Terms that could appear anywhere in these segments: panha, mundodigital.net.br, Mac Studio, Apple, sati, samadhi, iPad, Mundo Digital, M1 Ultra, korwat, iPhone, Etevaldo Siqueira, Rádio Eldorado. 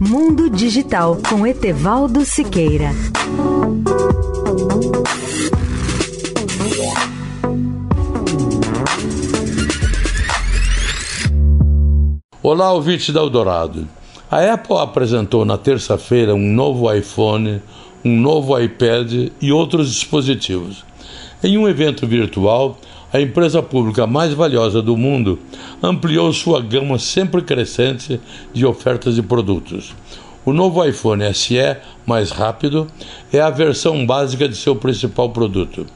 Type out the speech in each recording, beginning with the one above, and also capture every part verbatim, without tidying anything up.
Mundo Digital, com Etevaldo Siqueira. Olá, ouvinte da Eldorado. A Apple apresentou na terça-feira um novo iPhone, um novo iPad e outros dispositivos. Em um evento virtual, a empresa pública mais valiosa do mundo ampliou sua gama sempre crescente de ofertas e produtos. O novo iPhone S E, mais rápido, é a versão básica de seu principal produto.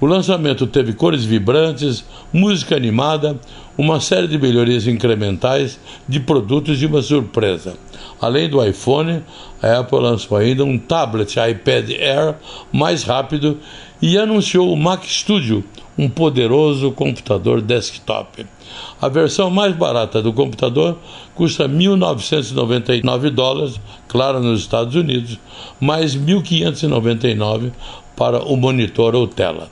O lançamento teve cores vibrantes, música animada, uma série de melhorias incrementais de produtos e uma surpresa. Além do iPhone, a Apple lançou ainda um tablet iPad Air mais rápido e anunciou o Mac Studio, um poderoso computador desktop. A versão mais barata do computador custa mil novecentos e noventa e nove dólares, claro, nos Estados Unidos, mais mil quinhentos e noventa e nove dólares para o monitor ou tela.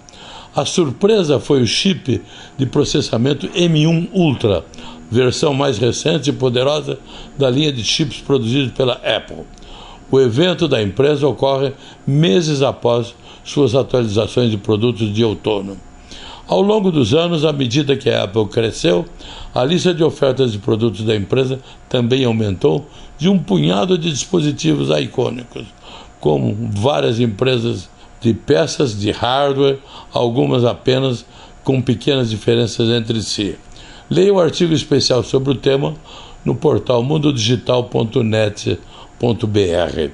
A surpresa foi o chip de processamento M um Ultra, versão mais recente e poderosa da linha de chips produzidos pela Apple. O evento da empresa ocorre meses após suas atualizações de produtos de outono. Ao longo dos anos, à medida que a Apple cresceu, a lista de ofertas de produtos da empresa também aumentou de um punhado de dispositivos icônicos, como várias empresas de peças de hardware, algumas apenas com pequenas diferenças entre si. Leia o artigo especial sobre o tema no portal mundo digital ponto net ponto b r.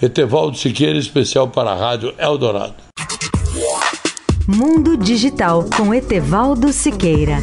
Etevaldo Siqueira, especial para a Rádio Eldorado. Mundo Digital, com Etevaldo Siqueira.